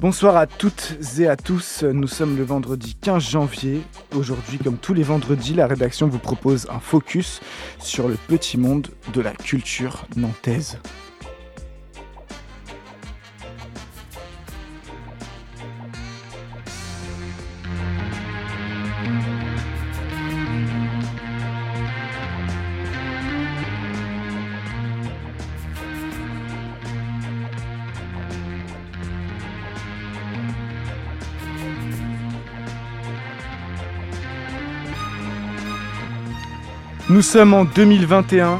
Bonsoir à toutes et à tous, nous sommes le vendredi 15 janvier. Aujourd'hui, comme tous les vendredis, la rédaction vous propose un focus sur le petit monde de la culture nantaise. Nous sommes en 2021,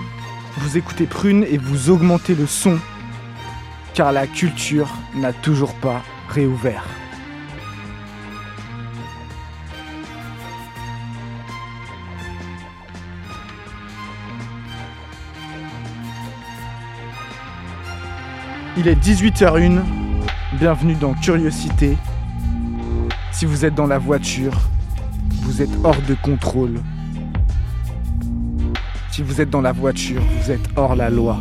vous écoutez Prune et vous augmentez le son, car la culture n'a toujours pas réouvert. Il est 18h01, bienvenue dans Curiosité. Si vous êtes dans la voiture, vous êtes hors de contrôle. Si vous êtes dans la voiture, vous êtes hors la loi.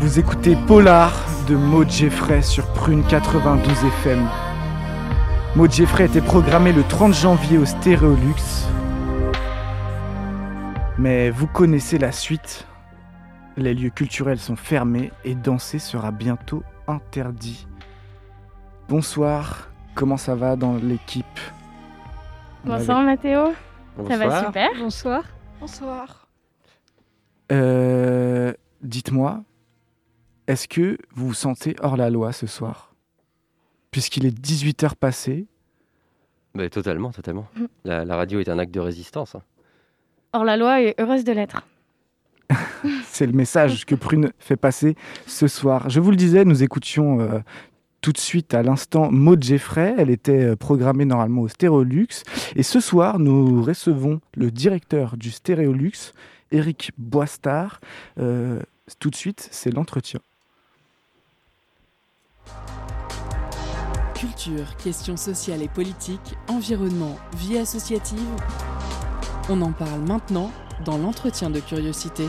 Vous écoutez Polar de Maud Geffray sur Prune 92 FM. Maud Geffray était programmée le 30 janvier au Stereolux. Mais vous connaissez la suite. Les lieux culturels sont fermés et danser sera bientôt interdit. Bonsoir, comment ça va dans l'équipe ? Bonsoir Mathéo. Bonsoir. Ça va super ? Bonsoir. Bonsoir. Dites-moi, est-ce que vous vous sentez hors la loi ce soir ? Puisqu'il est 18h passé. Bah, totalement. La radio est un acte de résistance. Hors la loi et heureuse de l'être. C'est le message que Prune fait passer ce soir. Je vous le disais, nous écoutions tout de suite à l'instant Maud Geffray. Elle était programmée normalement au Stereolux. Et ce soir, nous recevons le directeur du Stereolux, Eric Boistard. Tout de suite, c'est l'entretien. Culture, questions sociales et politiques, environnement, vie associative. On en parle maintenant dans l'entretien de Curiosité.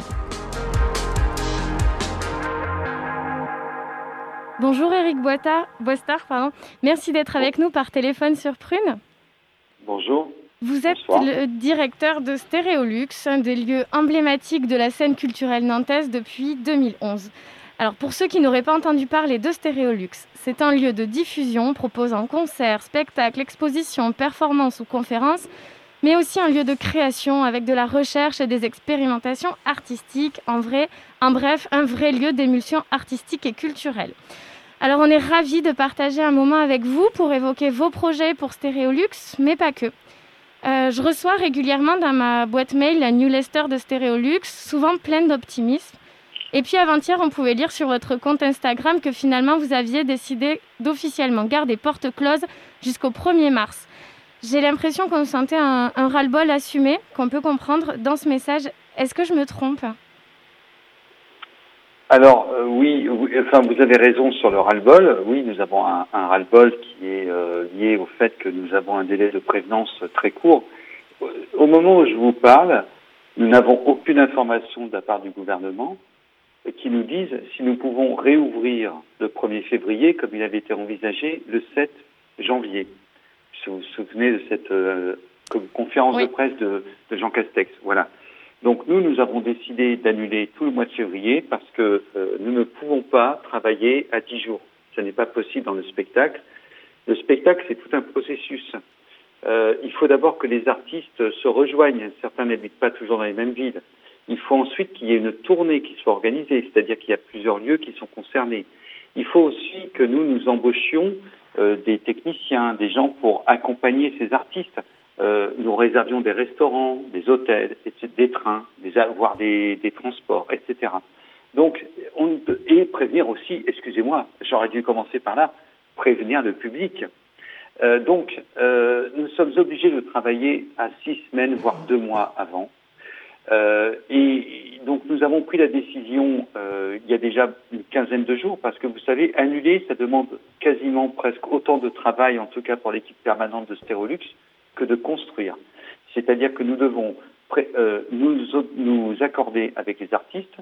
Bonjour Eric Boistard, merci d'être avec nous par téléphone sur Prune. Bonjour. Vous êtes le directeur de Stereolux, un des lieux emblématiques de la scène culturelle nantaise depuis 2011. Alors pour ceux qui n'auraient pas entendu parler de Stereolux, c'est un lieu de diffusion proposant concerts, spectacles, expositions, performances ou conférences, mais aussi un lieu de création avec de la recherche et des expérimentations artistiques, un vrai lieu d'émulsion artistique et culturelle. Alors on est ravis de partager un moment avec vous pour évoquer vos projets pour Stereolux, mais pas que. Je reçois régulièrement dans ma boîte mail la newsletter de Stereolux, souvent pleine d'optimisme. Et puis avant-hier, on pouvait lire sur votre compte Instagram que finalement vous aviez décidé d'officiellement garder porte close jusqu'au 1er mars. J'ai l'impression qu'on sentait un ras-le-bol assumé, qu'on peut comprendre dans ce message. Est-ce que je me trompe ? Alors oui, enfin vous avez raison sur le ras-le-bol. Oui, nous avons un ras-le-bol qui est lié au fait que nous avons un délai de prévenance très court. Au moment où je vous parle, nous n'avons aucune information de la part du gouvernement qui nous dise si nous pouvons réouvrir le 1er février comme il avait été envisagé le 7 janvier. Si vous vous souvenez de cette conférence de presse de Jean Castex, voilà. Donc nous avons décidé d'annuler tout le mois de février parce que nous ne pouvons pas travailler à 10 jours. Ce n'est pas possible dans le spectacle. Le spectacle, c'est tout un processus. Il faut d'abord que les artistes se rejoignent. Certains n'habitent pas toujours dans les mêmes villes. Il faut ensuite qu'il y ait une tournée qui soit organisée, c'est-à-dire qu'il y a plusieurs lieux qui sont concernés. Il faut aussi que nous embauchions des techniciens, des gens pour accompagner ces artistes. Nous réservions des restaurants, des hôtels, des trains, voire des transports, etc. Donc, et prévenir aussi, excusez-moi, j'aurais dû commencer par là, prévenir le public. Nous sommes obligés de travailler à 6 semaines, voire 2 mois avant. Et donc, nous avons pris la décision il y a déjà une quinzaine de jours, parce que vous savez, annuler, ça demande quasiment presque autant de travail, en tout cas pour l'équipe permanente de Stereolux, que de construire. C'est-à-dire que nous devons nous accorder avec les artistes,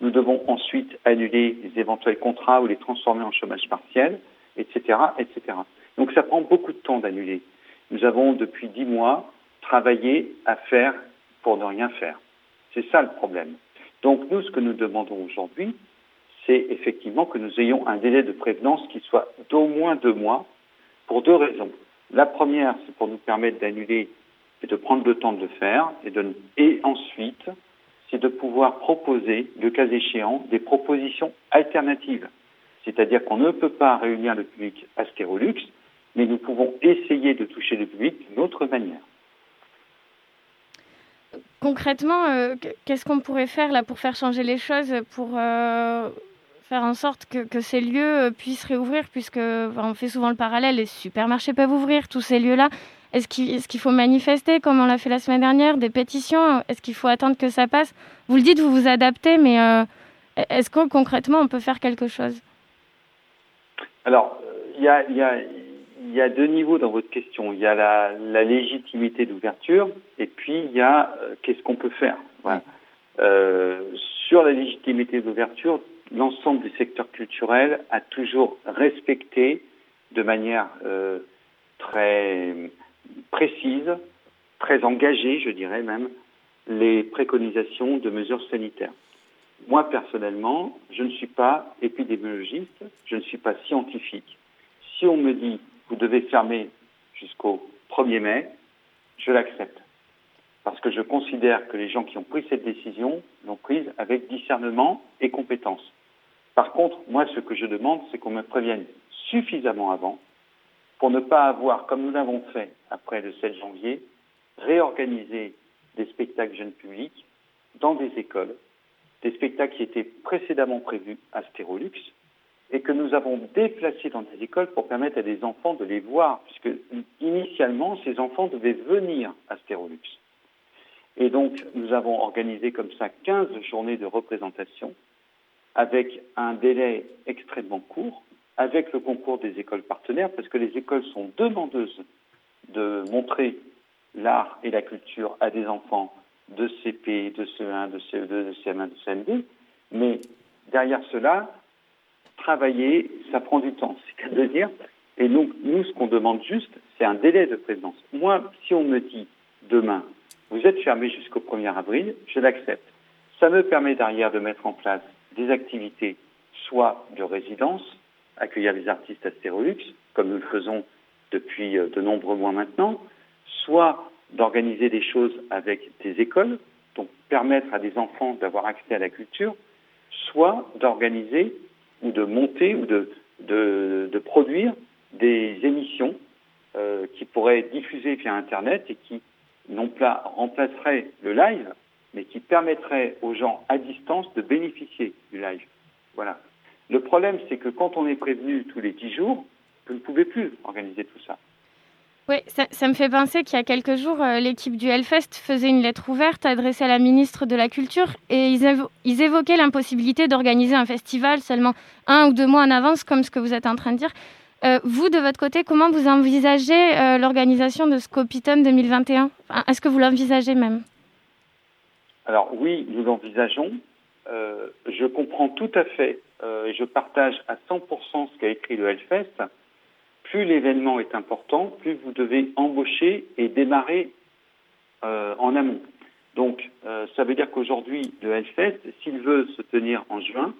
nous devons ensuite annuler les éventuels contrats ou les transformer en chômage partiel, etc., etc. Donc ça prend beaucoup de temps d'annuler. Nous avons depuis 10 mois travaillé à faire pour ne rien faire. C'est ça le problème. Donc nous, ce que nous demandons aujourd'hui, c'est effectivement que nous ayons un délai de prévenance qui soit d'au moins 2 mois pour 2 raisons. La première, c'est pour nous permettre d'annuler et de prendre le temps de le faire. Et ensuite, c'est de pouvoir proposer, le cas échéant, des propositions alternatives. C'est-à-dire qu'on ne peut pas réunir le public à Stereolux, mais nous pouvons essayer de toucher le public d'une autre manière. Concrètement, qu'est-ce qu'on pourrait faire là pour faire changer les choses, pour faire en sorte que ces lieux puissent réouvrir, puisque on fait souvent le parallèle, les supermarchés peuvent ouvrir, tous ces lieux-là. Est-ce qu'il faut manifester, comme on l'a fait la semaine dernière, des pétitions ? Est-ce qu'il faut attendre que ça passe ? Vous le dites, vous vous adaptez, mais est-ce que concrètement on peut faire quelque chose ? Alors, il y a 2 niveaux dans votre question. Il y a la légitimité d'ouverture, et puis il y a qu'est-ce qu'on peut faire. Voilà. Sur la légitimité d'ouverture, l'ensemble du secteur culturel a toujours respecté de manière très précise, très engagée, je dirais même, les préconisations de mesures sanitaires. Moi, personnellement, je ne suis pas épidémiologiste, je ne suis pas scientifique. Si on me dit « vous devez fermer jusqu'au 1er mai », je l'accepte. Parce que je considère que les gens qui ont pris cette décision l'ont prise avec discernement et compétence. Par contre, moi, ce que je demande, c'est qu'on me prévienne suffisamment avant pour ne pas avoir, comme nous l'avons fait après le 7 janvier, réorganisé des spectacles jeunes publics dans des écoles, des spectacles qui étaient précédemment prévus à Stereolux et que nous avons déplacés dans des écoles pour permettre à des enfants de les voir, puisque initialement, ces enfants devaient venir à Stereolux. Et donc, nous avons organisé comme ça 15 journées de représentation avec un délai extrêmement court, avec le concours des écoles partenaires, parce que les écoles sont demandeuses de montrer l'art et la culture à des enfants de CP, de CE1, de CE2, de CM1, de CM2. Mais derrière cela, travailler, ça prend du temps, c'est qu'à dire. Et donc, nous, ce qu'on demande juste, c'est un délai de prévenance. Moi, si on me dit demain, vous êtes fermé jusqu'au 1er avril, je l'accepte. Ça me permet derrière de mettre en place des activités soit de résidence, accueillir des artistes à Stereolux, comme nous le faisons depuis de nombreux mois maintenant, soit d'organiser des choses avec des écoles, donc permettre à des enfants d'avoir accès à la culture, soit d'organiser ou de monter ou de produire des émissions qui pourraient diffuser via Internet et qui non pas remplaceraient le live, mais qui permettraient aux gens à distance de bénéficier du live. Voilà. Le problème, c'est que quand on est prévenu tous les 10 jours, vous ne pouvez plus organiser tout ça. Oui, ça me fait penser qu'il y a quelques jours, l'équipe du Hellfest faisait une lettre ouverte adressée à la ministre de la Culture et ils évoquaient l'impossibilité d'organiser un festival seulement 1 ou 2 mois en avance, comme ce que vous êtes en train de dire. Vous, de votre côté, comment vous envisagez l'organisation de Scopitone 2021 ? Est-ce que vous l'envisagez même ? Alors oui, nous l'envisageons. Je comprends tout à fait et je partage à 100% ce qu'a écrit le Hellfest. Plus l'événement est important, plus vous devez embaucher et démarrer en amont. Donc, ça veut dire qu'aujourd'hui, le Hellfest, s'il veut se tenir en juin,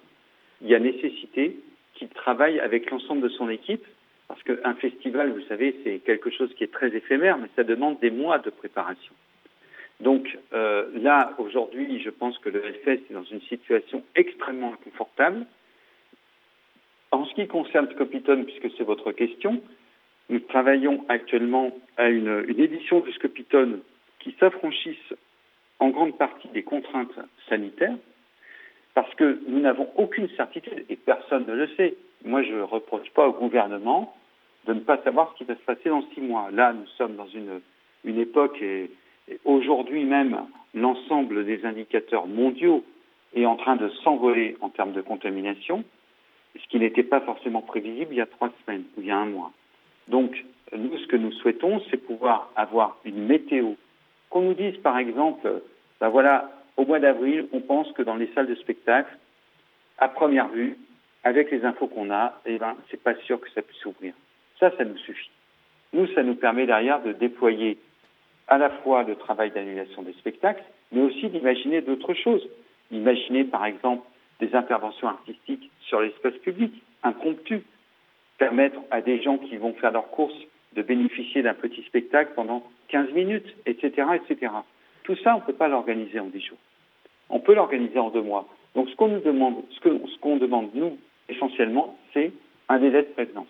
il y a nécessité qu'il travaille avec l'ensemble de son équipe, parce qu'un festival, vous savez, c'est quelque chose qui est très éphémère, mais ça demande des mois de préparation. Donc, là, aujourd'hui, je pense que le Hellfest est dans une situation extrêmement inconfortable. En ce qui concerne Scopitone, puisque c'est votre question, nous travaillons actuellement à une édition de Scopitone qui s'affranchisse en grande partie des contraintes sanitaires, parce que nous n'avons aucune certitude, et personne ne le sait. Moi, je ne reproche pas au gouvernement de ne pas savoir ce qui va se passer dans 6 mois. Là, nous sommes dans une époque, et aujourd'hui même, l'ensemble des indicateurs mondiaux est en train de s'envoler en termes de contamination, ce qui n'était pas forcément prévisible il y a 3 semaines ou il y a 1 mois. Donc, nous, ce que nous souhaitons, c'est pouvoir avoir une météo. Qu'on nous dise, par exemple, ben voilà, au mois d'avril, on pense que dans les salles de spectacle, à première vue, avec les infos qu'on a, eh ben, c'est pas sûr que ça puisse ouvrir. Ça nous suffit. Nous, ça nous permet derrière de déployer à la fois le travail d'annulation des spectacles, mais aussi d'imaginer d'autres choses. Imaginer, par exemple, des interventions artistiques sur l'espace public, impromptues, permettre à des gens qui vont faire leurs courses de bénéficier d'un petit spectacle pendant 15 minutes, etc., etc. Tout ça, on ne peut pas l'organiser en 10 jours. On peut l'organiser en 2 mois. Donc, ce qu'on demande nous, essentiellement, c'est un délai de prévenance.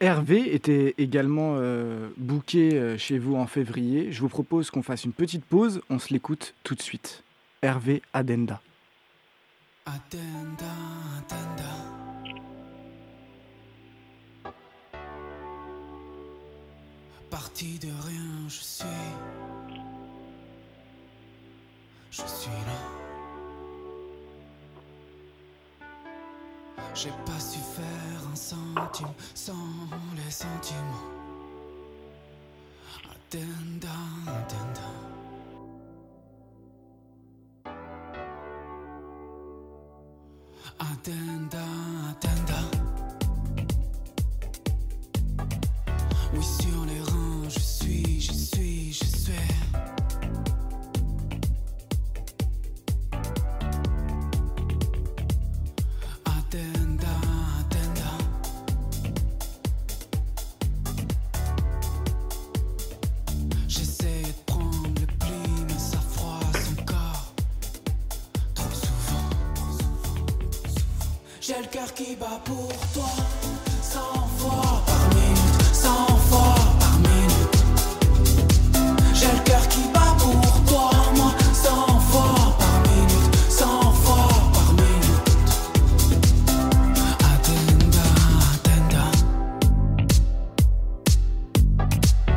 Hervé était également booké chez vous en février. Je vous propose qu'on fasse une petite pause. On se l'écoute tout de suite. Hervé Adenda. Adenda, Adenda. Parti de rien, je suis là. J'ai pas su faire un centime sans les sentiments. Adenda, Adenda. Adenda, Adenda. Oui, sur les rangs, je suis. Adenda, Adenda. J'essaie de prendre le pli, mais ça froisse encore. Trop souvent. J'ai le cœur qui bat pour toi. 100 fois par minute, 100 fois par minute. J'ai le cœur qui bat pour toi, moi. 100 fois par minute, 100 fois par minute. Adenda,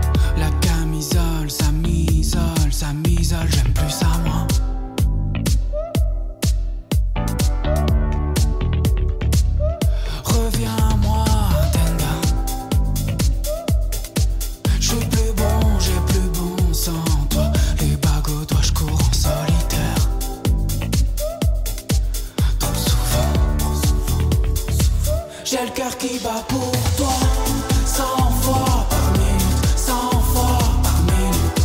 Adenda. La camisole, ça m'isole, j'aime plus ça, moi. Par minute, 100 fois par minute.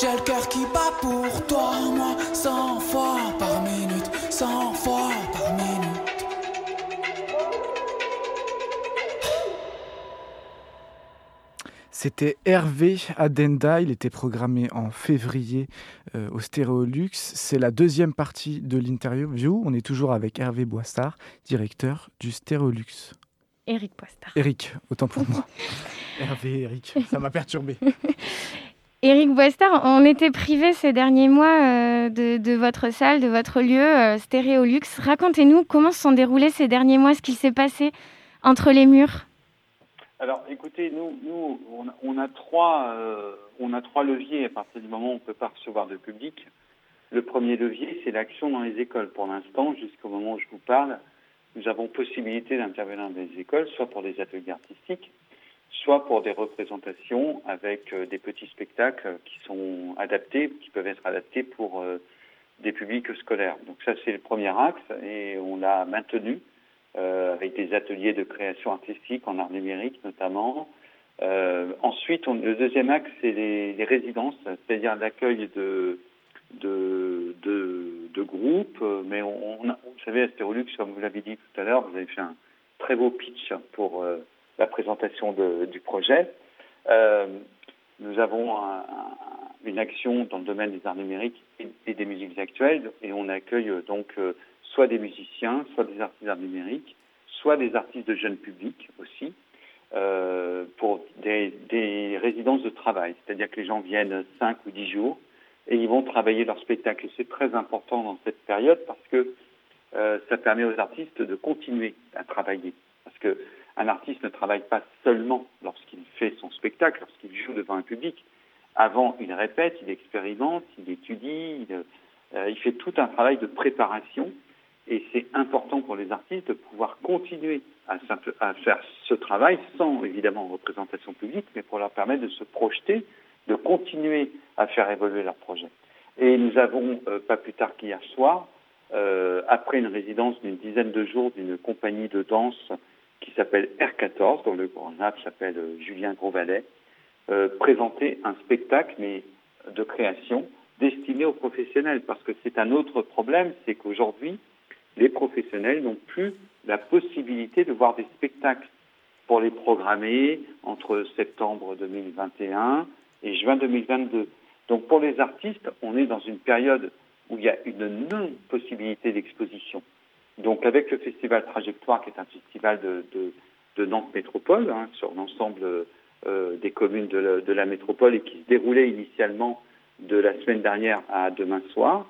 J'ai le cœur qui bat pour toi, moi, 100 fois par minute, 100 fois par minute. C'était Hervé Adenda, il était programmé en février au Stereolux. C'est la deuxième partie de l'interview. On est toujours avec Hervé Boistard, directeur du Stereolux. Eric Boistard. Eric, autant pour moi. Hervé, Eric, ça m'a perturbé. Eric Boistard, on était privés ces derniers mois de votre salle, de votre lieu Stereolux. Racontez-nous comment se sont déroulés ces derniers mois, ce qu'il s'est passé entre les murs. Alors, écoutez, nous on a trois leviers à partir du moment où on ne peut pas recevoir de public. Le premier levier, c'est l'action dans les écoles. Pour l'instant, jusqu'au moment où je vous parle, nous avons possibilité d'intervenir dans les écoles, soit pour des ateliers artistiques, soit pour des représentations avec des petits spectacles qui sont adaptés, qui peuvent être adaptés pour des publics scolaires. Donc ça, c'est le premier axe et on l'a maintenu. Avec des ateliers de création artistique en art numérique notamment. Ensuite, le deuxième axe, c'est les résidences, c'est-à-dire l'accueil de groupes. Mais vous savez, à Stereolux, comme vous l'avez dit tout à l'heure, vous avez fait un très beau pitch pour la présentation du projet. Nous avons une action dans le domaine des arts numériques et des musiques actuelles, et on accueille donc soit des musiciens, soit des artisans numériques, soit des artistes de jeunes publics aussi, pour des résidences de travail. C'est-à-dire que les gens viennent 5 ou 10 jours et ils vont travailler leur spectacle. Et c'est très important dans cette période parce que ça permet aux artistes de continuer à travailler. Parce qu'un artiste ne travaille pas seulement lorsqu'il fait son spectacle, lorsqu'il joue devant un public. Avant, il répète, il expérimente, il étudie, il fait tout un travail de préparation. Et c'est important pour les artistes de pouvoir continuer à faire ce travail sans, évidemment, représentation publique, mais pour leur permettre de se projeter, de continuer à faire évoluer leur projet. Et nous avons, pas plus tard qu'hier soir, après une résidence d'une dizaine de jours d'une compagnie de danse qui s'appelle R14, dont le chorégraphe s'appelle Julien Grosvalet, présenté un spectacle, mais de création, destiné aux professionnels. Parce que c'est un autre problème, c'est qu'aujourd'hui, les professionnels n'ont plus la possibilité de voir des spectacles pour les programmer entre septembre 2021 et juin 2022. Donc pour les artistes, on est dans une période où il y a une non-possibilité d'exposition. Donc avec le Festival Trajectoire, qui est un festival de Nantes Métropole, sur l'ensemble des communes de la métropole et qui se déroulait initialement de la semaine dernière à demain soir,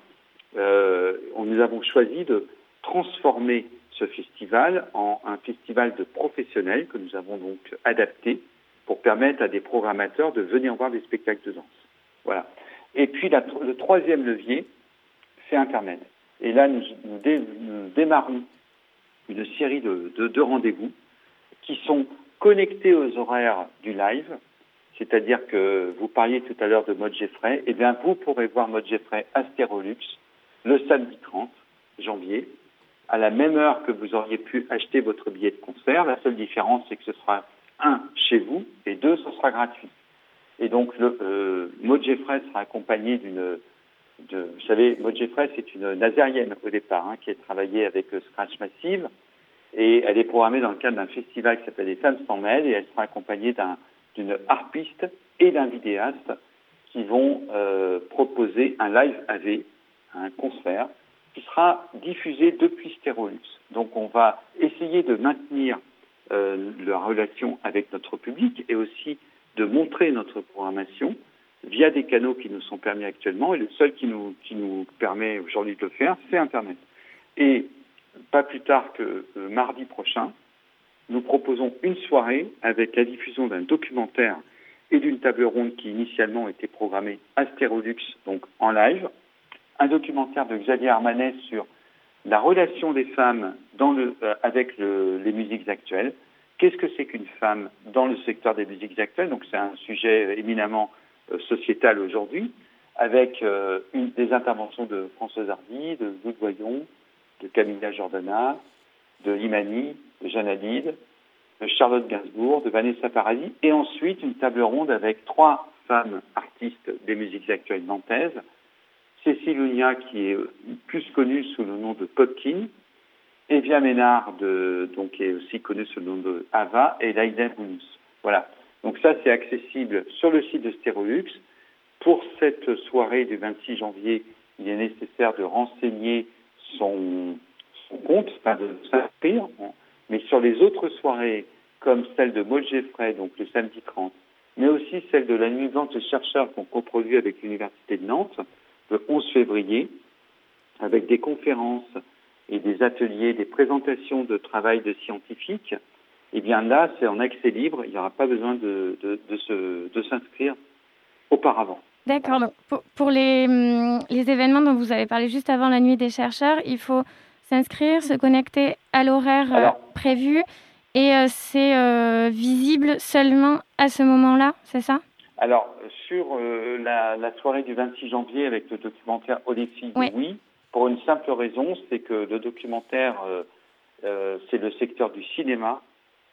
nous avons choisi de transformer ce festival en un festival de professionnels que nous avons donc adapté pour permettre à des programmateurs de venir voir des spectacles de danse. Voilà. Et puis le troisième levier, c'est Internet. Et là, nous démarrons une série de rendez-vous qui sont connectés aux horaires du live, c'est-à-dire que vous parliez tout à l'heure de Maud Geffray, et bien vous pourrez voir Maud Geffray à Stereolux le samedi 30 janvier, à la même heure que vous auriez pu acheter votre billet de concert. La seule différence, c'est que ce sera, 1, chez vous, et 2, ce sera gratuit. Et donc, Maud Geffray sera accompagnée vous savez, Maud Geffray, c'est une nazérienne au départ, qui a travaillé avec Scratch Massive, et elle est programmée dans le cadre d'un festival qui s'appelle les Femmes sans Maille, et elle sera accompagnée d'une harpiste et d'un vidéaste qui vont proposer un live AV, un concert, qui sera diffusé depuis Stereolux. Donc on va essayer de maintenir la relation avec notre public et aussi de montrer notre programmation via des canaux qui nous sont permis actuellement. Et le seul qui nous permet aujourd'hui de le faire, c'est Internet. Et pas plus tard que mardi prochain, nous proposons une soirée avec la diffusion d'un documentaire et d'une table ronde qui initialement était programmée à Stereolux, donc en live. Un documentaire de Xavier Armanet sur la relation des femmes avec les musiques actuelles. Qu'est-ce que c'est qu'une femme dans le secteur des musiques actuelles? Donc c'est un sujet éminemment sociétal aujourd'hui, avec des interventions de Françoise Hardy, de Boudoyon, de Camilla Jordana, de Imani, de Jeanne Hadid, de Charlotte Gainsbourg, de Vanessa Paradis, et ensuite une table ronde avec 3 femme artiste des musiques actuelles nantaises, Cécile Ounia, qui est plus connue sous le nom de Popkin, Evia Ménard, qui est aussi connue sous le nom de Ava, et Laïda Bounous. Voilà. Donc ça, c'est accessible sur le site de Stereolux. Pour cette soirée du 26 janvier, il est nécessaire de renseigner son compte, enfin de s'inscrire. Mais sur les autres soirées, comme celle de Maud Geffray, donc le samedi 30, mais aussi celle de la nuit blanche des chercheurs qu'on coproduit avec l'Université de Nantes, le 11 février, avec des conférences et des ateliers, des présentations de travail de scientifiques, eh bien là, c'est en accès libre, il n'y aura pas besoin de s'inscrire auparavant. D'accord. Donc pour les événements dont vous avez parlé juste avant la nuit des chercheurs, il faut s'inscrire, se connecter à l'horaire prévu, et c'est visible seulement à ce moment-là, c'est ça ? Alors, sur la soirée du 26 janvier avec le documentaire « Au défi du oui », pour une simple raison, c'est que le documentaire, c'est le secteur du cinéma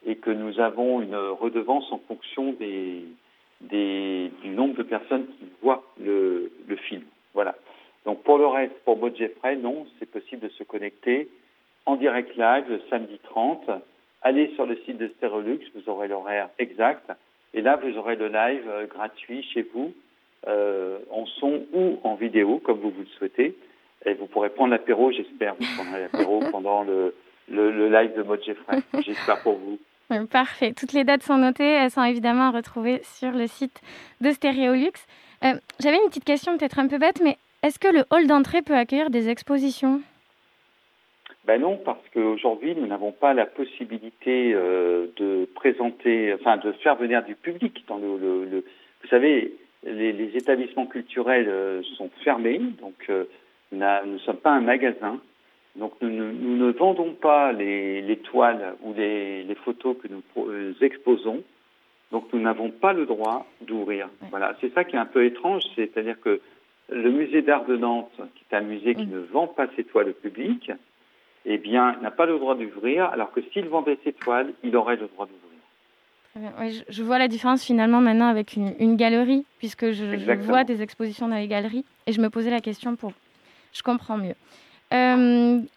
et que nous avons une redevance en fonction du nombre de personnes qui voient le film. Voilà. Donc, pour le reste, pour Maud Geffray, non, c'est possible de se connecter en direct live le samedi 30. Allez sur le site de Stereolux, vous aurez l'horaire exact. Et là, vous aurez le live gratuit chez vous, en son ou en vidéo, comme vous le souhaitez. Et vous pourrez prendre l'apéro, j'espère. Vous prendrez l'apéro pendant le live de Maud Geffray. J'espère pour vous. Parfait. Toutes les dates sont notées. Elles sont évidemment retrouvées sur le site de Stereolux. J'avais une petite question, peut-être un peu bête, mais est-ce que le hall d'entrée peut accueillir des expositions ? Ben non, parce qu'aujourd'hui, nous n'avons pas la possibilité de présenter, enfin de faire venir du public dans le vous savez, les établissements culturels sont fermés, donc nous ne sommes pas un magasin, donc nous ne vendons pas les toiles ou les photos que nous exposons, donc nous n'avons pas le droit d'ouvrir. Voilà, c'est ça qui est un peu étrange, c'est-à-dire que le musée d'art de Nantes, qui est un musée qui ne vend pas ses toiles au public, eh bien, il n'a pas le droit d'ouvrir, alors que s'il vendait ses toiles, il aurait le droit d'ouvrir. Très bien. Oui, je vois la différence finalement maintenant avec une galerie, puisque je vois des expositions dans les galeries, et je me posais la question pour... Je comprends mieux.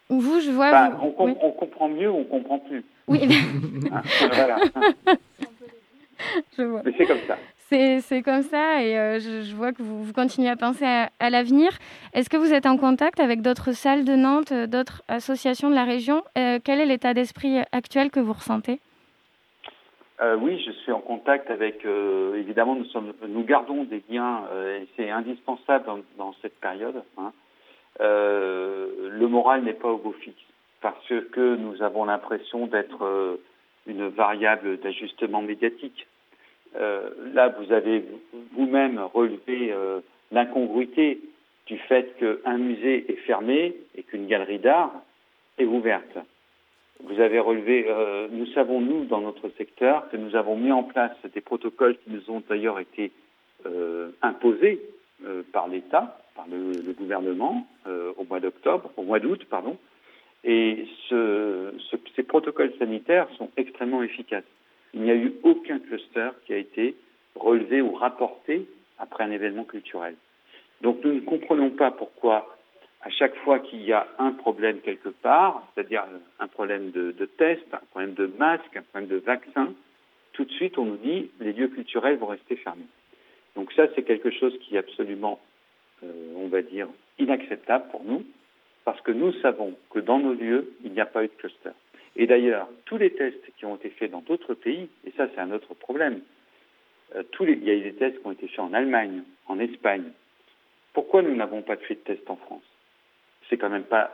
Vous, je vois... Bah, vous... On comprend mieux ou on ne comprend plus. Oui. Voilà. Je vois. Mais c'est comme ça. C'est comme ça, et je vois que vous continuez à penser à l'avenir. Est-ce que vous êtes en contact avec d'autres salles de Nantes, d'autres associations de la région ? Quel est l'état d'esprit actuel que vous ressentez ? Oui, je suis en contact avec... évidemment, nous gardons des liens, et c'est indispensable dans cette période. Hein. Le moral n'est pas au beau fixe, parce que nous avons l'impression d'être une variable d'ajustement médiatique. Là, vous avez vous-même relevé l'incongruité du fait qu'un musée est fermé et qu'une galerie d'art est ouverte. Vous avez relevé, nous savons, nous, dans notre secteur, que nous avons mis en place des protocoles qui nous ont d'ailleurs été imposés par l'État, par le gouvernement, au mois d'août, pardon. Et ces protocoles sanitaires sont extrêmement efficaces. Il n'y a eu aucun cluster qui a été relevé ou rapporté après un événement culturel. Donc nous ne comprenons pas pourquoi, à chaque fois qu'il y a un problème quelque part, c'est-à-dire un problème de test, un problème de masque, un problème de vaccin, tout de suite on nous dit les lieux culturels vont rester fermés. Donc ça c'est quelque chose qui est absolument, on va dire, inacceptable pour nous, parce que nous savons que dans nos lieux, il n'y a pas eu de cluster. Et d'ailleurs, tous les tests qui ont été faits dans d'autres pays, et ça c'est un autre problème, il y a eu des tests qui ont été faits en Allemagne, en Espagne. Pourquoi nous n'avons pas fait de tests en France ? C'est quand même pas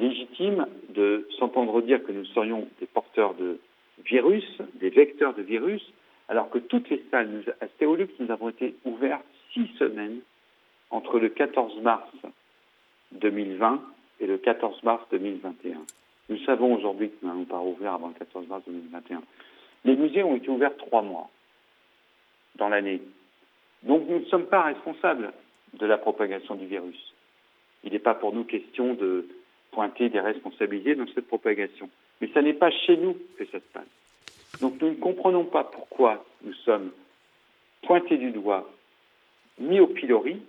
légitime de s'entendre dire que nous serions des porteurs de virus, des vecteurs de virus, alors que toutes les salles, à Stereolux, nous avons été ouvertes 6 semaines entre le 14 mars 2020 et le 14 mars 2021. Nous savons aujourd'hui que nous n'allons pas rouvrir avant le 14 mars 2021. Les musées ont été ouverts 3 mois dans l'année. Donc nous ne sommes pas responsables de la propagation du virus. Il n'est pas pour nous question de pointer des responsabilités dans cette propagation. Mais ça n'est pas chez nous que ça se passe. Donc nous ne comprenons pas pourquoi nous sommes pointés du doigt mis au pilori.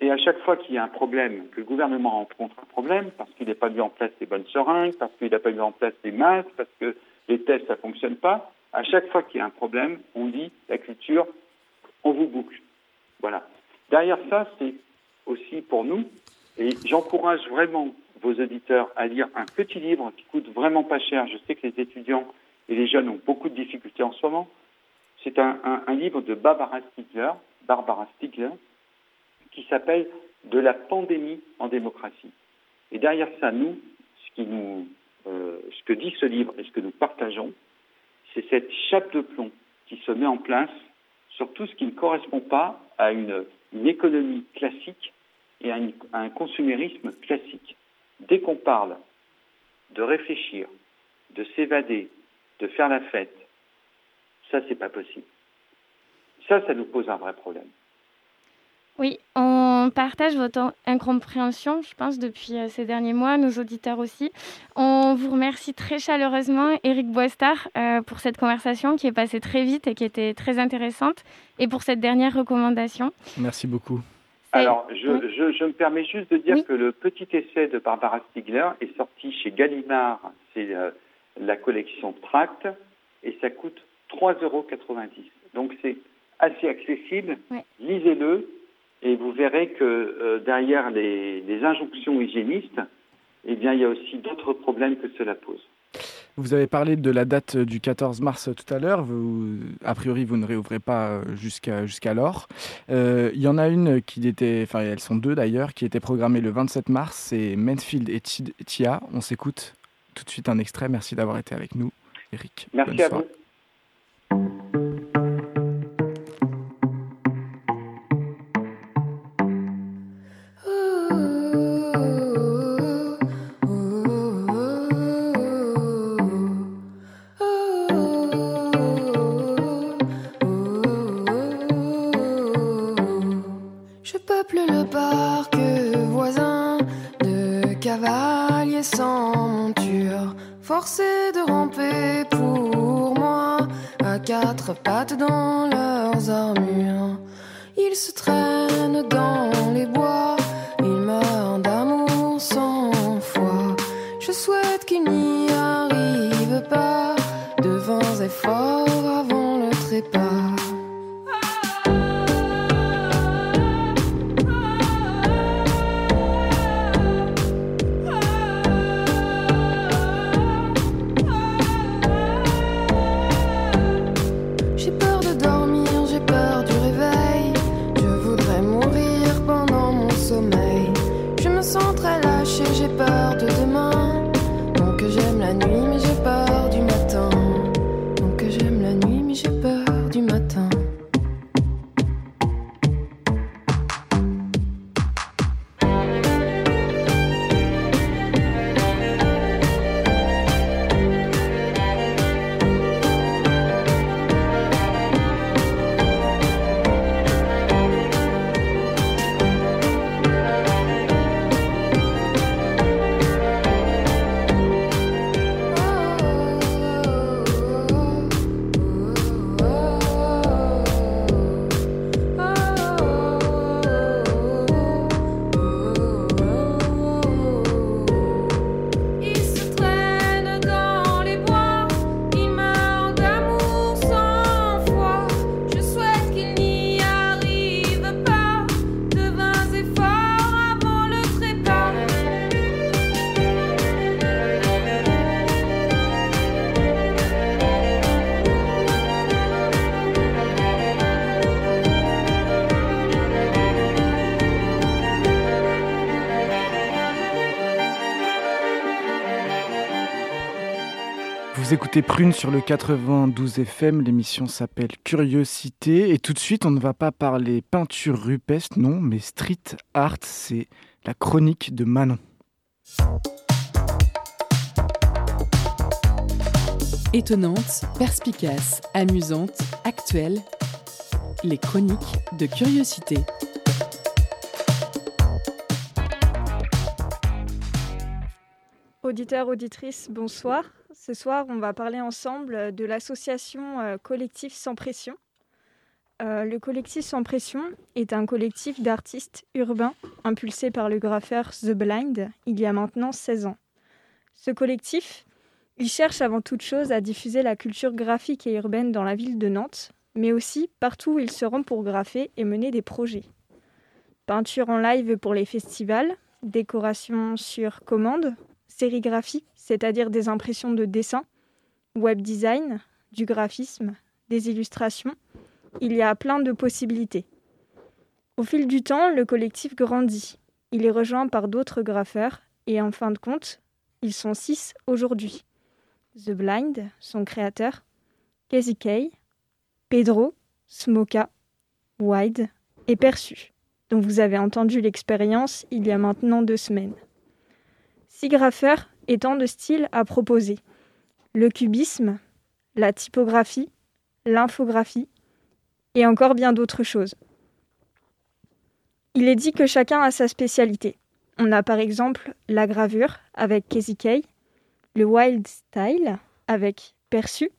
Et à chaque fois qu'il y a un problème, que le gouvernement rencontre un problème, parce qu'il n'a pas mis en place les bonnes seringues, parce qu'il n'a pas mis en place les masques, parce que les tests, ça ne fonctionne pas, à chaque fois qu'il y a un problème, on dit la culture, on vous boucle. Voilà. Derrière ça, c'est aussi pour nous, et j'encourage vraiment vos auditeurs à lire un petit livre qui coûte vraiment pas cher. Je sais que les étudiants et les jeunes ont beaucoup de difficultés en ce moment. C'est un livre de Barbara Stiegler, qui s'appelle « De la pandémie en démocratie ». Et derrière ça, nous, ce que dit ce livre et ce que nous partageons, c'est cette chape de plomb qui se met en place sur tout ce qui ne correspond pas à une économie classique et à un consumérisme classique. Dès qu'on parle de réfléchir, de s'évader, de faire la fête, ça, c'est pas possible. Ça nous pose un vrai problème. Oui, on partage votre incompréhension, je pense, depuis ces derniers mois, nos auditeurs aussi. On vous remercie très chaleureusement, Eric Boistard, pour cette conversation qui est passée très vite et qui était très intéressante, et pour cette dernière recommandation. Merci beaucoup. Alors, je me permets juste de dire que le petit essai de Barbara Stiegler est sorti chez Gallimard, c'est la collection Tract, et ça coûte 3,90 €. Donc, c'est assez accessible, lisez-le. Et vous verrez que derrière les injonctions hygiénistes, eh bien, il y a aussi d'autres problèmes que cela pose. Vous avez parlé de la date du 14 mars tout à l'heure. A priori, vous ne réouvrez pas jusqu'alors. Il y en a une qui était, enfin, elles sont deux d'ailleurs, qui étaient programmées le 27 mars. C'est Mansfield et Tia. On s'écoute tout de suite un extrait. Merci d'avoir été avec nous, Eric. Merci Bonne à soirée. Vous. Pattes dans leurs armures, ils se traînent dans les bois, ils meurent d'amour sans foi. Je souhaite qu'ils n'y arrivent pas, de vains efforts avant le trépas. Vous écoutez Prune sur le 92 FM, l'émission s'appelle Curiosité et tout de suite on ne va pas parler peinture rupestre, non, mais street art, c'est la chronique de Manon. Étonnante, perspicace, amusante, actuelle, les chroniques de Curiosité. Auditeurs, auditrices, bonsoir. Ce soir, on va parler ensemble de l'association Collectif Sans Pression. Le collectif Sans Pression est un collectif d'artistes urbains impulsé par le graffeur The Blind il y a maintenant 16 ans. Ce collectif, il cherche avant toute chose à diffuser la culture graphique et urbaine dans la ville de Nantes, mais aussi partout où il se rend pour graffer et mener des projets. Peinture en live pour les festivals, décoration sur commande, sérigraphie, c'est-à-dire des impressions de dessins, web design, du graphisme, des illustrations. Il y a plein de possibilités. Au fil du temps, le collectif grandit. Il est rejoint par d'autres graffeurs et en fin de compte, ils sont 6 aujourd'hui. The Blind, son créateur, Casey Kaye, Pedro, Smoka, Wide et Perçu, dont vous avez entendu l'expérience il y a maintenant 2 semaines. 6 graffeurs et tant de styles à proposer. Le cubisme, la typographie, l'infographie, et encore bien d'autres choses. Il est dit que chacun a sa spécialité. On a par exemple la gravure avec Casey Kaye, le wild style avec Perçu,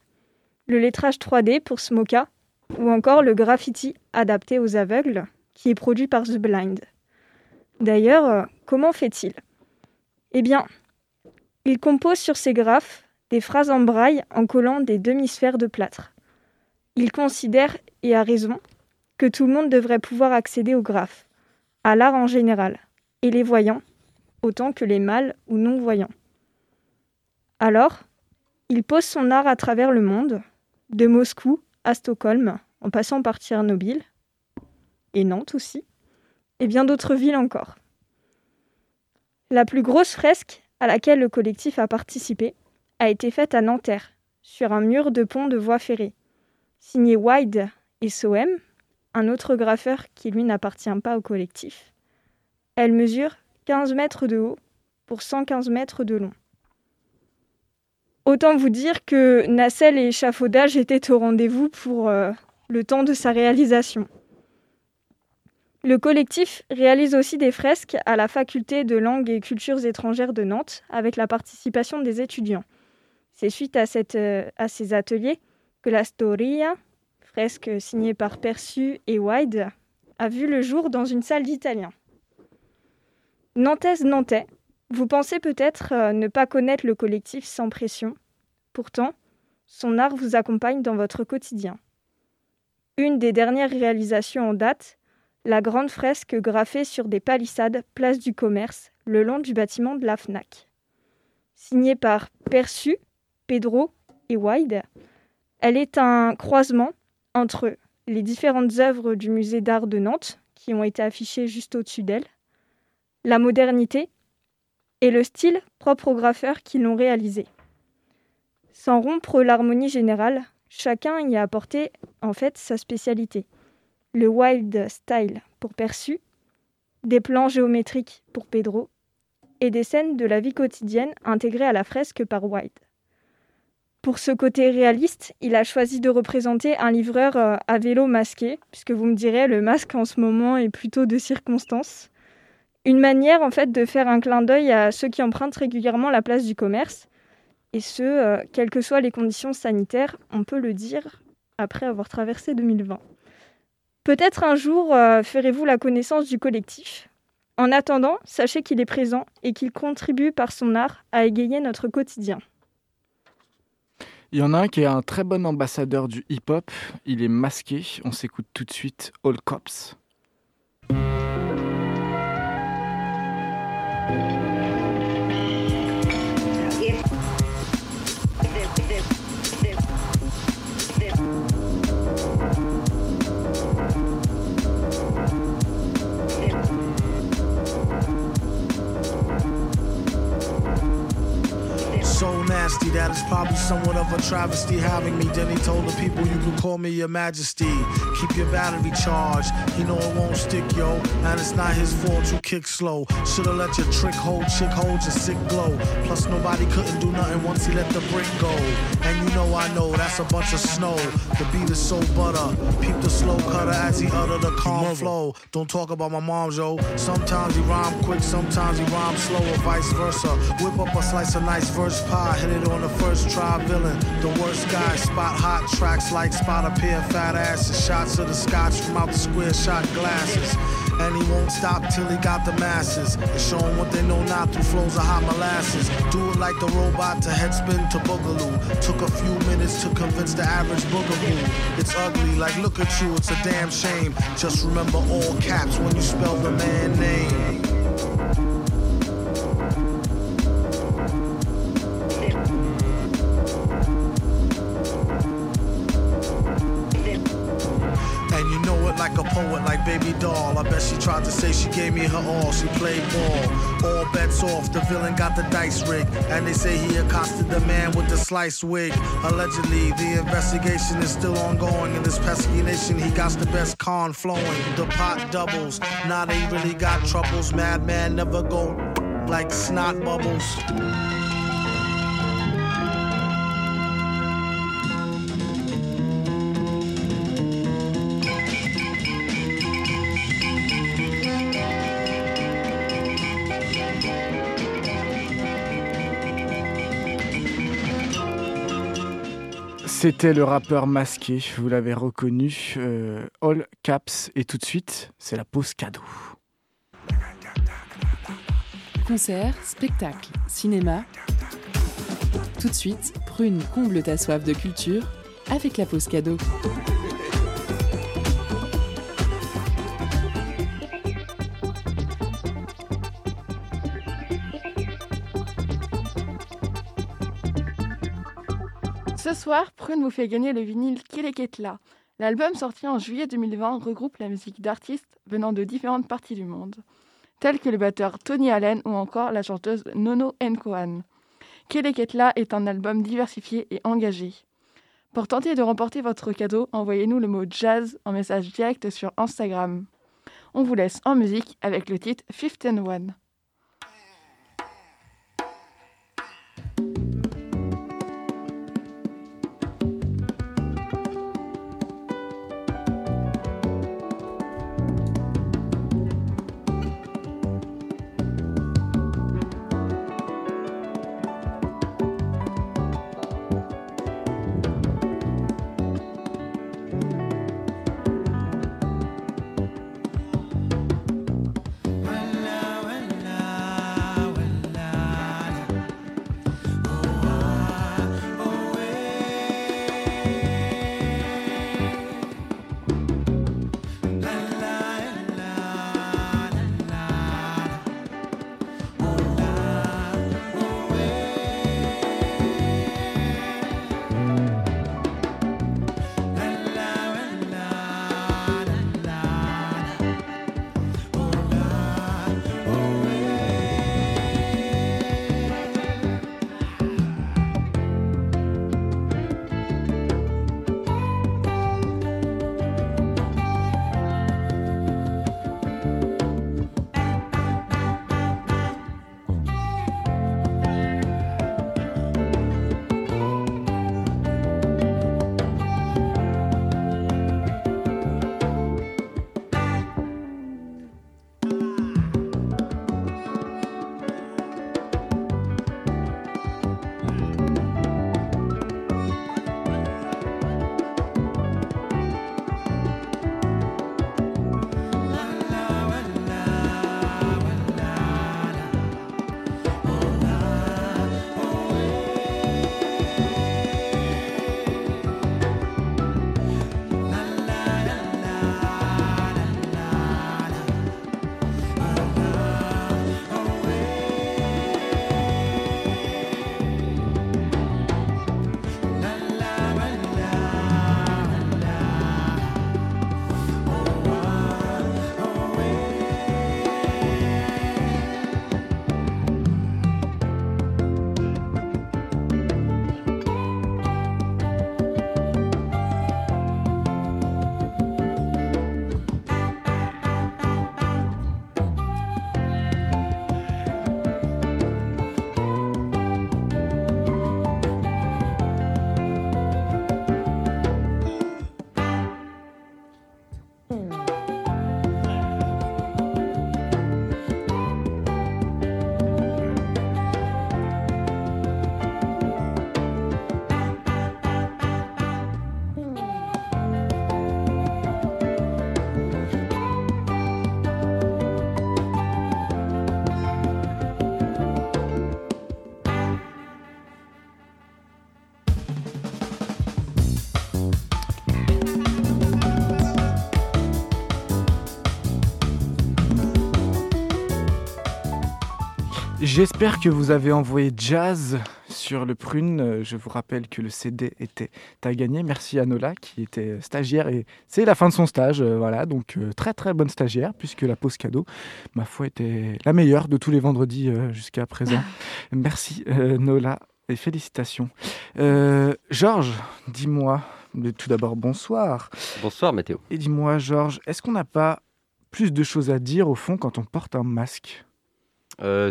le lettrage 3D pour Smoka ou encore le graffiti adapté aux aveugles qui est produit par The Blind. D'ailleurs, comment fait-il ? Eh bien, il compose sur ses graphes des phrases en braille en collant des demi-sphères de plâtre. Il considère, et à raison, que tout le monde devrait pouvoir accéder au graphe, à l'art en général, et les voyants, autant que les mâles ou non-voyants. Alors, il pose son art à travers le monde, de Moscou à Stockholm, en passant par Tchernobyl, et Nantes aussi, et bien d'autres villes encore. La plus grosse fresque à laquelle le collectif a participé a été faite à Nanterre, sur un mur de pont de voie ferrée, signé Wide et Soem, un autre graffeur qui lui n'appartient pas au collectif. Elle mesure 15 mètres de haut pour 115 mètres de long. Autant vous dire que nacelle et échafaudage étaient au rendez-vous pour le temps de sa réalisation. Le collectif réalise aussi des fresques à la faculté de langues et cultures étrangères de Nantes avec la participation des étudiants. C'est suite à ces ateliers que la Storia, fresque signée par Perçu et Wide, a vu le jour dans une salle d'italien. Nantaise, Nantais, vous pensez peut-être ne pas connaître le collectif Sans Pression. Pourtant, son art vous accompagne dans votre quotidien. Une des dernières réalisations en date, la grande fresque graffée sur des palissades, place du Commerce, le long du bâtiment de la FNAC. Signée par Perçu, Pedro et Wide, elle est un croisement entre les différentes œuvres du musée d'art de Nantes, qui ont été affichées juste au-dessus d'elle, la modernité et le style propre aux graffeurs qui l'ont réalisé. Sans rompre l'harmonie générale, chacun y a apporté en fait sa spécialité. Le wild style pour Perçu, des plans géométriques pour Pedro et des scènes de la vie quotidienne intégrées à la fresque par Wide. Pour ce côté réaliste, il a choisi de représenter un livreur à vélo masqué, puisque vous me direz, le masque en ce moment est plutôt de circonstance. Une manière en fait de faire un clin d'œil à ceux qui empruntent régulièrement la place du Commerce, et ce, quelles que soient les conditions sanitaires, on peut le dire, après avoir traversé 2020. Peut-être un jour ferez-vous la connaissance du collectif. En attendant, sachez qu'il est présent et qu'il contribue par son art à égayer notre quotidien. Il y en a un qui est un très bon ambassadeur du hip-hop, il est masqué, on s'écoute tout de suite All Cops. So nasty that it's probably somewhat of a travesty having me. Then he told the people you can call me your majesty. Keep your battery charged, you know it won't stick, yo. And it's not his fault you kick slow. Should've let your trick hold, chick hold your sick glow. Plus nobody couldn't do nothing once he let the brick go. And you know I know, that's a bunch of snow. The beat is so butter, peep the slow cutter as he utter the calm flow. Don't talk about my mom, yo. Sometimes he rhyme quick, sometimes he rhyme slow, or vice versa. Whip up a slice of nice verse pie, hit it on on the first try villain. The worst guy, spot hot tracks like spot a pair fat asses. Shots of the scotch from out the square shot glasses. And he won't stop till he got the masses. And show them what they know not through flows of hot molasses. Do it like the robot to headspin to boogaloo. Took a few minutes to convince the average boogaloo. It's ugly, like look at you, it's a damn shame. Just remember all caps when you spell the man name. Like a poet, like baby doll. I bet she tried to say she gave me her all. She played ball. All bets off. The villain got the dice rig. And they say he accosted the man with the sliced wig. Allegedly, the investigation is still ongoing. In this pesky nation, he got the best con flowing. The pot doubles. Now they really got troubles. Madman never go like snot bubbles. C'était le rappeur masqué, vous l'avez reconnu, All Caps. Et tout de suite, c'est la pause cadeau. Concert, spectacle, cinéma. Tout de suite, Prune, comble ta soif de culture avec la pause cadeau. Ce soir, Prune vous fait gagner le vinyle Keleketla. L'album sorti en juillet 2020 regroupe la musique d'artistes venant de différentes parties du monde, tels que le batteur Tony Allen ou encore la chanteuse Nono Nkoan. Keleketla est un album diversifié et engagé. Pour tenter de remporter votre cadeau, envoyez-nous le mot jazz en message direct sur Instagram. On vous laisse en musique avec le titre 15-1. J'espère que vous avez envoyé Jazz sur le Prune. Je vous rappelle que le CD était à gagner. Merci à Nola qui était stagiaire et c'est la fin de son stage. Voilà, donc très très bonne stagiaire puisque la pause cadeau, ma foi, était la meilleure de tous les vendredis jusqu'à présent. Merci Nola et félicitations. Georges, dis-moi, tout d'abord bonsoir. Bonsoir Mathéo. Et dis-moi Georges, est-ce qu'on n'a pas plus de choses à dire au fond quand on porte un masque ?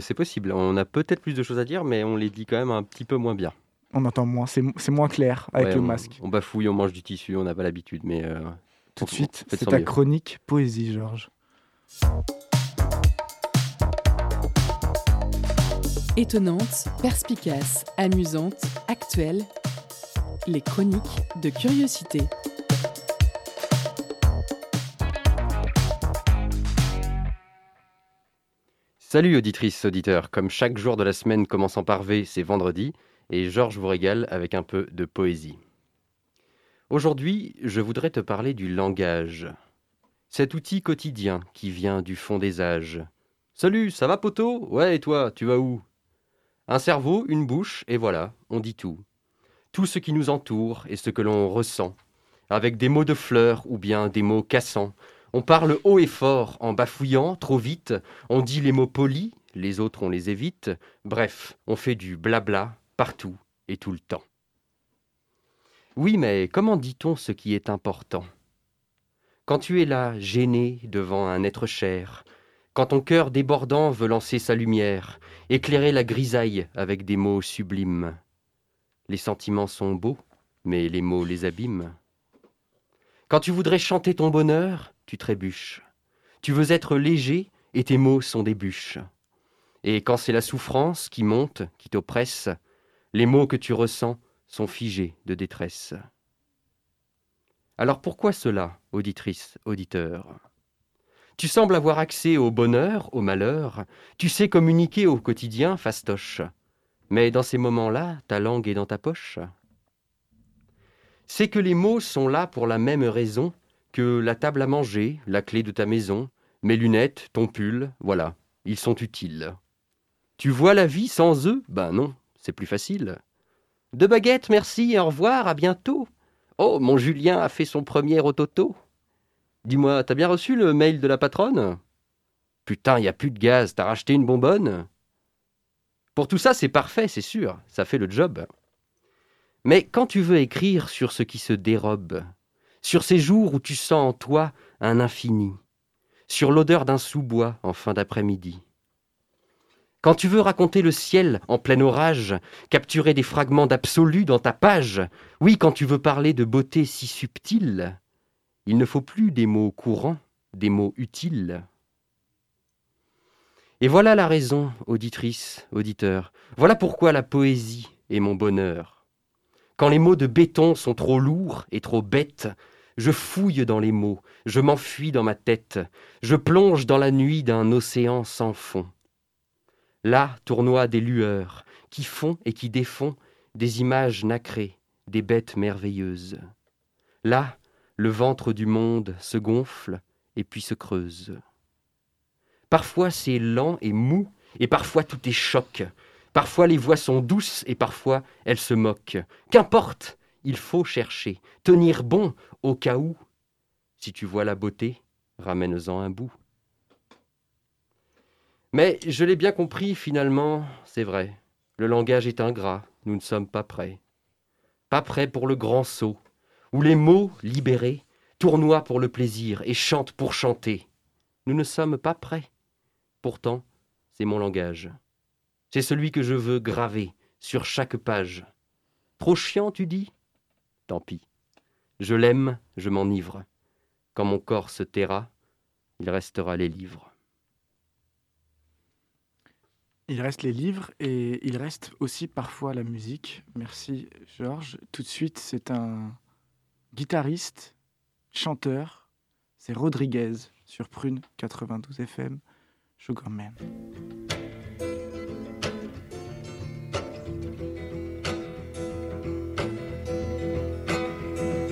C'est possible, on a peut-être plus de choses à dire, mais on les dit quand même un petit peu moins bien. On entend moins, c'est moins clair avec le masque. On bafouille, on mange du tissu, on n'a pas l'habitude, mais... Tout de suite, c'est ta chronique poésie, Georges. Étonnante, perspicace, amusante, actuelle, les chroniques de curiosité. Salut auditrices, auditeurs, comme chaque jour de la semaine commençant par V, c'est vendredi, et Georges vous régale avec un peu de poésie. Aujourd'hui, je voudrais te parler du langage. Cet outil quotidien qui vient du fond des âges. Salut, ça va poteau ? Ouais, et toi, tu vas où ? Un cerveau, une bouche, et voilà, on dit tout. Tout ce qui nous entoure et ce que l'on ressent. Avec des mots de fleurs ou bien des mots cassants. On parle haut et fort, en bafouillant, trop vite. On dit les mots polis, les autres on les évite. Bref, on fait du blabla, partout et tout le temps. Oui, mais comment dit-on ce qui est important ? Quand tu es là, gêné devant un être cher, quand ton cœur débordant veut lancer sa lumière, éclairer la grisaille avec des mots sublimes. Les sentiments sont beaux, mais les mots les abîment. Quand tu voudrais chanter ton bonheur, tu trébuches. Tu veux être léger et tes mots sont des bûches. Et quand c'est la souffrance qui monte, qui t'oppresse, les mots que tu ressens sont figés de détresse. Alors pourquoi cela, auditrice, auditeur ? Tu sembles avoir accès au bonheur, au malheur, tu sais communiquer au quotidien fastoche. Mais dans ces moments-là, ta langue est dans ta poche. C'est que les mots sont là pour la même raison que la table à manger, la clé de ta maison, mes lunettes, ton pull, voilà, ils sont utiles. Tu vois la vie sans eux ? Ben non, c'est plus facile. Deux baguettes, merci, au revoir, à bientôt. Oh, mon Julien a fait son premier rototo. Dis-moi, t'as bien reçu le mail de la patronne ? Putain, y a plus de gaz, t'as racheté une bonbonne ? Pour tout ça, c'est parfait, c'est sûr, ça fait le job. Mais quand tu veux écrire sur ce qui se dérobe, sur ces jours où tu sens en toi un infini, sur l'odeur d'un sous-bois en fin d'après-midi. Quand tu veux raconter le ciel en plein orage, capturer des fragments d'absolu dans ta page, oui, quand tu veux parler de beauté si subtile, il ne faut plus des mots courants, des mots utiles. Et voilà la raison, auditrice, auditeur, voilà pourquoi la poésie est mon bonheur. Quand les mots de béton sont trop lourds et trop bêtes, je fouille dans les mots, je m'enfuis dans ma tête, je plonge dans la nuit d'un océan sans fond. Là tournoient des lueurs qui font et qui défont des images nacrées, des bêtes merveilleuses. Là, le ventre du monde se gonfle et puis se creuse. Parfois c'est lent et mou, et parfois tout est choc. Parfois les voix sont douces et parfois elles se moquent. Qu'importe, il faut chercher, tenir bon au cas où. Si tu vois la beauté, ramène-en un bout. Mais je l'ai bien compris finalement, c'est vrai. Le langage est ingrat, nous ne sommes pas prêts. Pas prêts pour le grand saut, où les mots libérés tournoient pour le plaisir et chantent pour chanter. Nous ne sommes pas prêts. Pourtant, c'est mon langage. C'est celui que je veux graver sur chaque page. Trop chiant, tu dis ? Tant pis. Je l'aime, je m'enivre. Quand mon corps se taira, il restera les livres. Il reste les livres et il reste aussi parfois la musique. Merci, Georges. Tout de suite, c'est un guitariste, chanteur. C'est Rodriguez sur Prune 92 FM. Sugarman.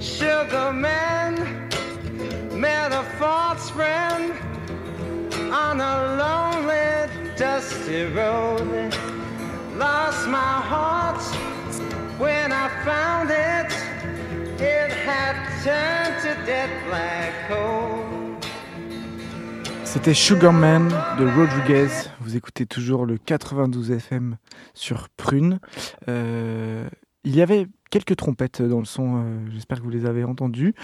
Sugar man, met a false friend on a lonely, dusty road. Lost my heart when I found it. It had turned to dead black coal. C'était Sugar Man de Rodriguez. Vous écoutez toujours le 92 FM sur Prune. Il y avait quelques trompettes dans le son, j'espère que vous les avez entendues.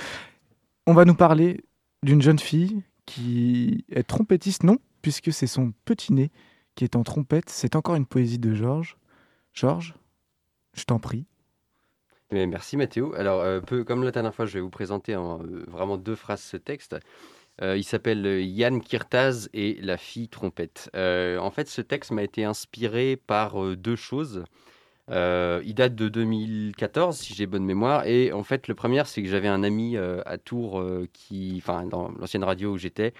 On va nous parler d'une jeune fille qui est trompettiste, non, puisque c'est son petit nez qui est en trompette. C'est encore une poésie de Georges. Georges, je t'en prie. Mais merci Mathéo. Alors, comme la dernière fois, je vais vous présenter en vraiment deux phrases ce texte. Il s'appelle Jan Kirtaz et la fille trompette. En fait, ce texte m'a été inspiré par deux choses. Il date de 2014, si j'ai bonne mémoire. Et en fait, le premier, c'est que j'avais un ami à Tours, dans l'ancienne radio où j'étais,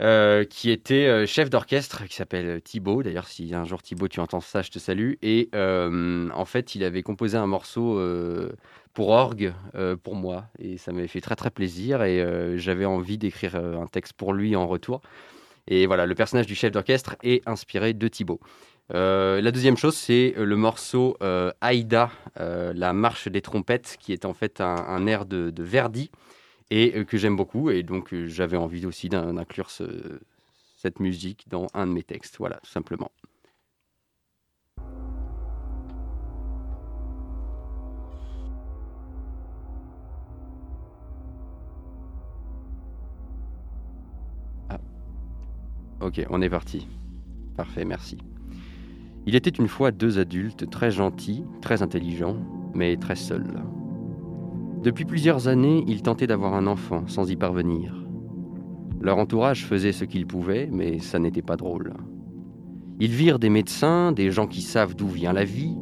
qui était chef d'orchestre, qui s'appelle Thibaut. D'ailleurs, si un jour, Thibaut, tu entends ça, je te salue. Et en fait, il avait composé un morceau pour orgue, pour moi, et ça m'avait fait très très plaisir, et j'avais envie d'écrire un texte pour lui en retour. Et voilà, le personnage du chef d'orchestre est inspiré de Thibaut. La deuxième chose, c'est le morceau Aïda, la marche des trompettes, qui est en fait un air de Verdi, et que j'aime beaucoup, et donc j'avais envie aussi d'inclure cette musique dans un de mes textes, voilà, tout simplement. Ok, on est parti. Parfait, merci. Il était une fois deux adultes très gentils, très intelligents, mais très seuls. Depuis plusieurs années, ils tentaient d'avoir un enfant sans y parvenir. Leur entourage faisait ce qu'ils pouvaient, mais ça n'était pas drôle. Ils virent des médecins, des gens qui savent d'où vient la vie,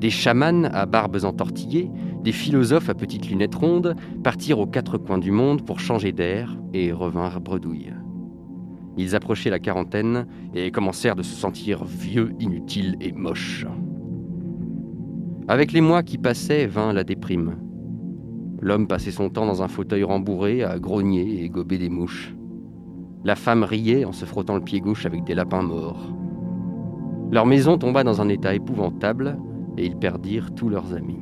Des chamans à barbes entortillées, des philosophes à petites lunettes rondes partirent aux quatre coins du monde pour changer d'air et revinrent bredouilles. Ils approchaient la quarantaine et commencèrent de se sentir vieux, inutiles et moches. Avec les mois qui passaient, vint la déprime. L'homme passait son temps dans un fauteuil rembourré à grogner et gober des mouches. La femme riait en se frottant le pied gauche avec des lapins morts. Leur maison tomba dans un état épouvantable et ils perdirent tous leurs amis.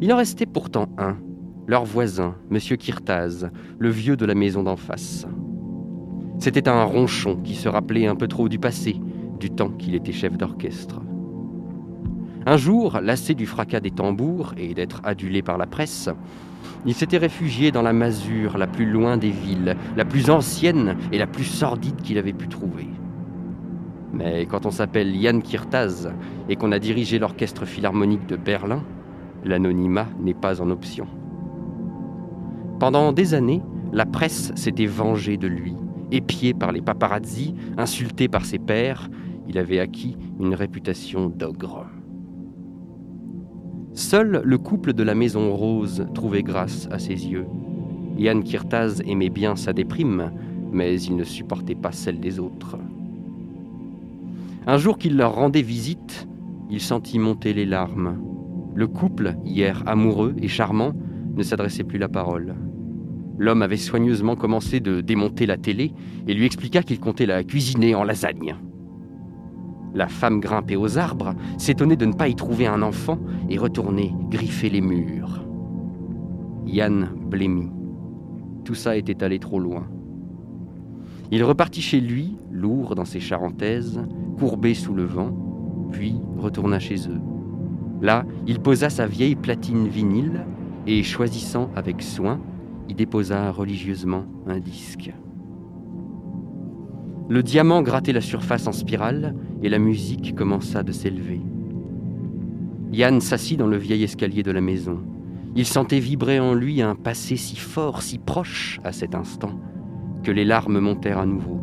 Il en restait pourtant un, leur voisin, M. Kirtaz, le vieux de la maison d'en face. C'était un ronchon qui se rappelait un peu trop du passé, du temps qu'il était chef d'orchestre. Un jour, lassé du fracas des tambours et d'être adulé par la presse, il s'était réfugié dans la masure la plus loin des villes, la plus ancienne et la plus sordide qu'il avait pu trouver. Mais quand on s'appelle Jan Kirtaz et qu'on a dirigé l'orchestre philharmonique de Berlin, l'anonymat n'est pas en option. Pendant des années, la presse s'était vengée de lui. Épié par les paparazzis, insulté par ses pairs, il avait acquis une réputation d'ogre. Seul le couple de la Maison Rose trouvait grâce à ses yeux. Jan Kirtaz aimait bien sa déprime, mais il ne supportait pas celle des autres. Un jour qu'il leur rendait visite, il sentit monter les larmes. Le couple, hier amoureux et charmant, ne s'adressait plus la parole. L'homme avait soigneusement commencé de démonter la télé et lui expliqua qu'il comptait la cuisiner en lasagne. La femme grimpait aux arbres, s'étonnait de ne pas y trouver un enfant et retournait griffer les murs. Yann blêmit. Tout ça était allé trop loin. Il repartit chez lui, lourd dans ses charentaises, courbé sous le vent, puis retourna chez eux. Là, il posa sa vieille platine vinyle et, choisissant avec soin, y déposa religieusement un disque. Le diamant grattait la surface en spirale et la musique commença de s'élever. Yann s'assit dans le vieil escalier de la maison. Il sentait vibrer en lui un passé si fort, si proche à cet instant, que les larmes montèrent à nouveau.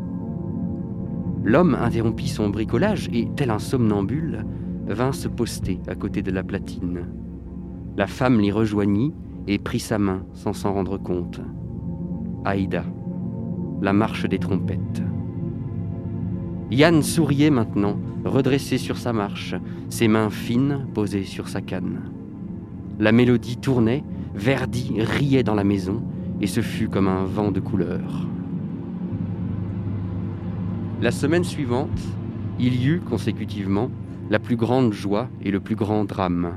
L'homme interrompit son bricolage et, tel un somnambule, vint se poster à côté de la platine. La femme l'y rejoignit et prit sa main sans s'en rendre compte. Aïda, la marche des trompettes. Yann souriait maintenant, redressé sur sa marche, ses mains fines posées sur sa canne. La mélodie tournait, Verdi riait dans la maison, et ce fut comme un vent de couleurs. La semaine suivante, il y eut consécutivement la plus grande joie et le plus grand drame.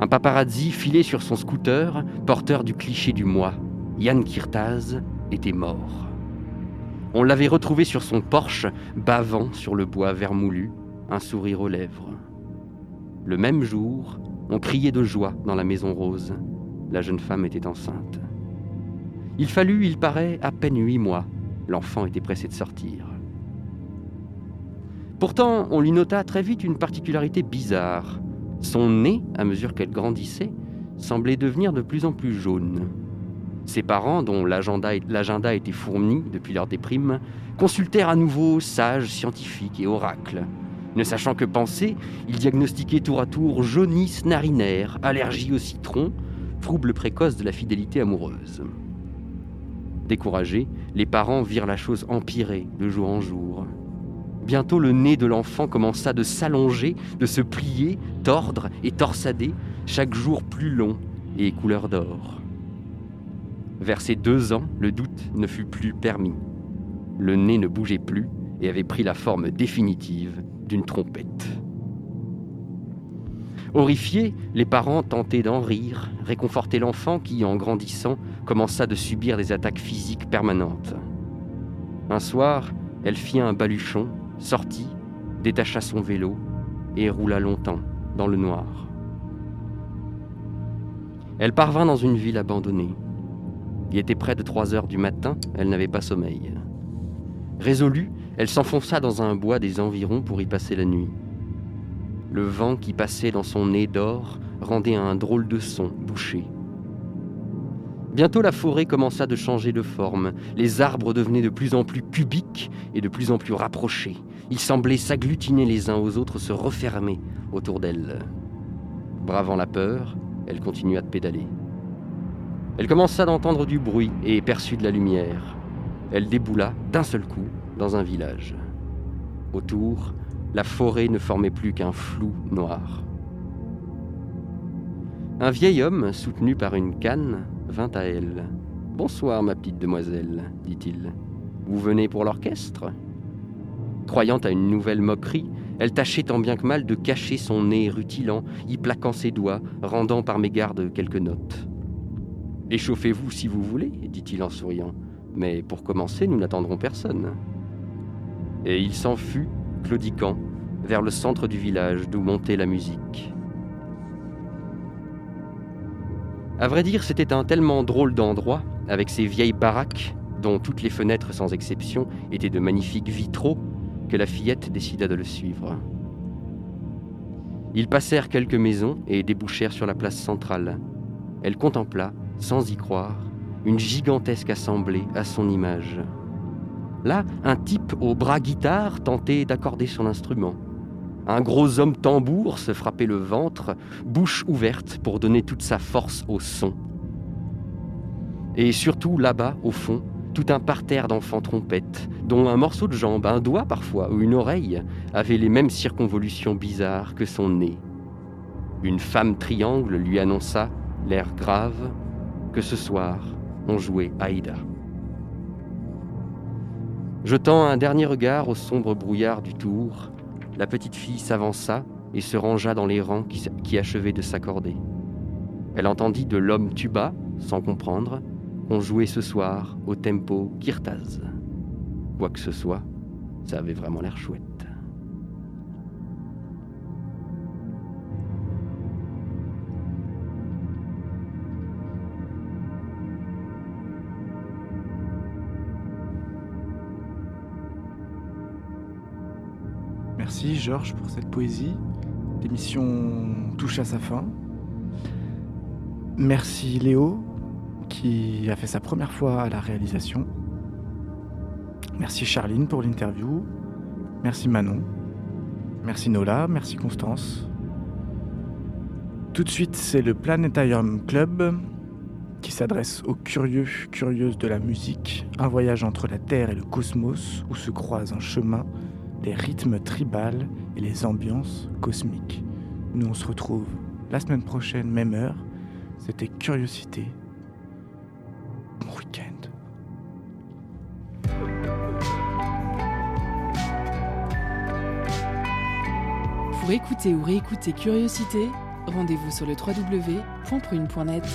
Un paparazzi filait sur son scooter, porteur du cliché du mois. Jan Kirtaz était mort. On l'avait retrouvé sur son Porsche, bavant sur le bois vermoulu, un sourire aux lèvres. Le même jour, on criait de joie dans la Maison Rose. La jeune femme était enceinte. Il fallut, il paraît, à peine 8 mois. L'enfant était pressé de sortir. Pourtant, on lui nota très vite une particularité bizarre. Son nez, à mesure qu'elle grandissait, semblait devenir de plus en plus jaune. Ses parents, dont l'agenda était fourni depuis leur déprime, consultèrent à nouveau sages, scientifiques et oracles. Ne sachant que penser, ils diagnostiquaient tour à tour jaunisse narinaire, allergie au citron, trouble précoce de la fidélité amoureuse. Découragés, les parents virent la chose empirer de jour en jour. Bientôt, le nez de l'enfant commença de s'allonger, de se plier, tordre et torsader, chaque jour plus long et couleur d'or. Vers ses 2 ans, le doute ne fut plus permis. Le nez ne bougeait plus et avait pris la forme définitive d'une trompette. Horrifiés, les parents tentaient d'en rire, réconforter l'enfant qui, en grandissant, commença de subir des attaques physiques permanentes. Un soir, elle fit un baluchon, sortit, détacha son vélo et roula longtemps dans le noir. Elle parvint dans une ville abandonnée. Il était près de 3 heures du matin, elle n'avait pas sommeil. Résolue, elle s'enfonça dans un bois des environs pour y passer la nuit. Le vent qui passait dans son nez d'or rendait un drôle de son bouché. Bientôt, la forêt commença de changer de forme. Les arbres devenaient de plus en plus cubiques et de plus en plus rapprochés. Ils semblaient s'agglutiner les uns aux autres, se refermer, autour d'elle. Bravant la peur, elle continua de pédaler. Elle commença d'entendre du bruit et perçut de la lumière. Elle déboula d'un seul coup dans un village. Autour, la forêt ne formait plus qu'un flou noir. Un vieil homme, soutenu par une canne, vint à elle. « Bonsoir, ma petite demoiselle, dit-il. Vous venez pour l'orchestre ?» Croyant à une nouvelle moquerie, elle tâchait tant bien que mal de cacher son nez rutilant, y plaquant ses doigts, rendant par mégarde quelques notes. « Échauffez-vous si vous voulez, » dit-il en souriant. « Mais pour commencer, nous n'attendrons personne. » Et il s'en fut, claudiquant, vers le centre du village d'où montait la musique. À vrai dire, c'était un tellement drôle d'endroit, avec ses vieilles baraques, dont toutes les fenêtres sans exception étaient de magnifiques vitraux, que la fillette décida de le suivre. Ils passèrent quelques maisons et débouchèrent sur la place centrale. Elle contempla, sans y croire, une gigantesque assemblée à son image. Là, un type au bras guitare tentait d'accorder son instrument. Un gros homme tambour se frappait le ventre, bouche ouverte pour donner toute sa force au son. Et surtout, là-bas, au fond, tout un parterre d'enfants trompettes, dont un morceau de jambe, un doigt parfois, ou une oreille, avait les mêmes circonvolutions bizarres que son nez. Une femme triangle lui annonça, l'air grave, que ce soir, on jouait Aïda. Jetant un dernier regard au sombre brouillard du tour, la petite fille s'avança et se rangea dans les rangs qui achevaient de s'accorder. Elle entendit de l'homme tuba, sans comprendre, qu'on jouait ce soir au tempo Kirtaz. Quoi que ce soit, ça avait vraiment l'air chouette. Merci Georges pour cette poésie. L'émission touche à sa fin. Merci Léo qui a fait sa première fois à la réalisation. Merci Charline pour l'interview. Merci Manon. Merci Nola, merci Constance. Tout de suite, c'est le Planétarium Club qui s'adresse aux curieux, curieuses de la musique. Un voyage entre la Terre et le cosmos où se croisent en chemin les rythmes tribales et les ambiances cosmiques. Nous, on se retrouve la semaine prochaine, même heure. C'était Curiosité. Bon week-end. Pour écouter ou réécouter Curiosité, rendez-vous sur le www.prune.net.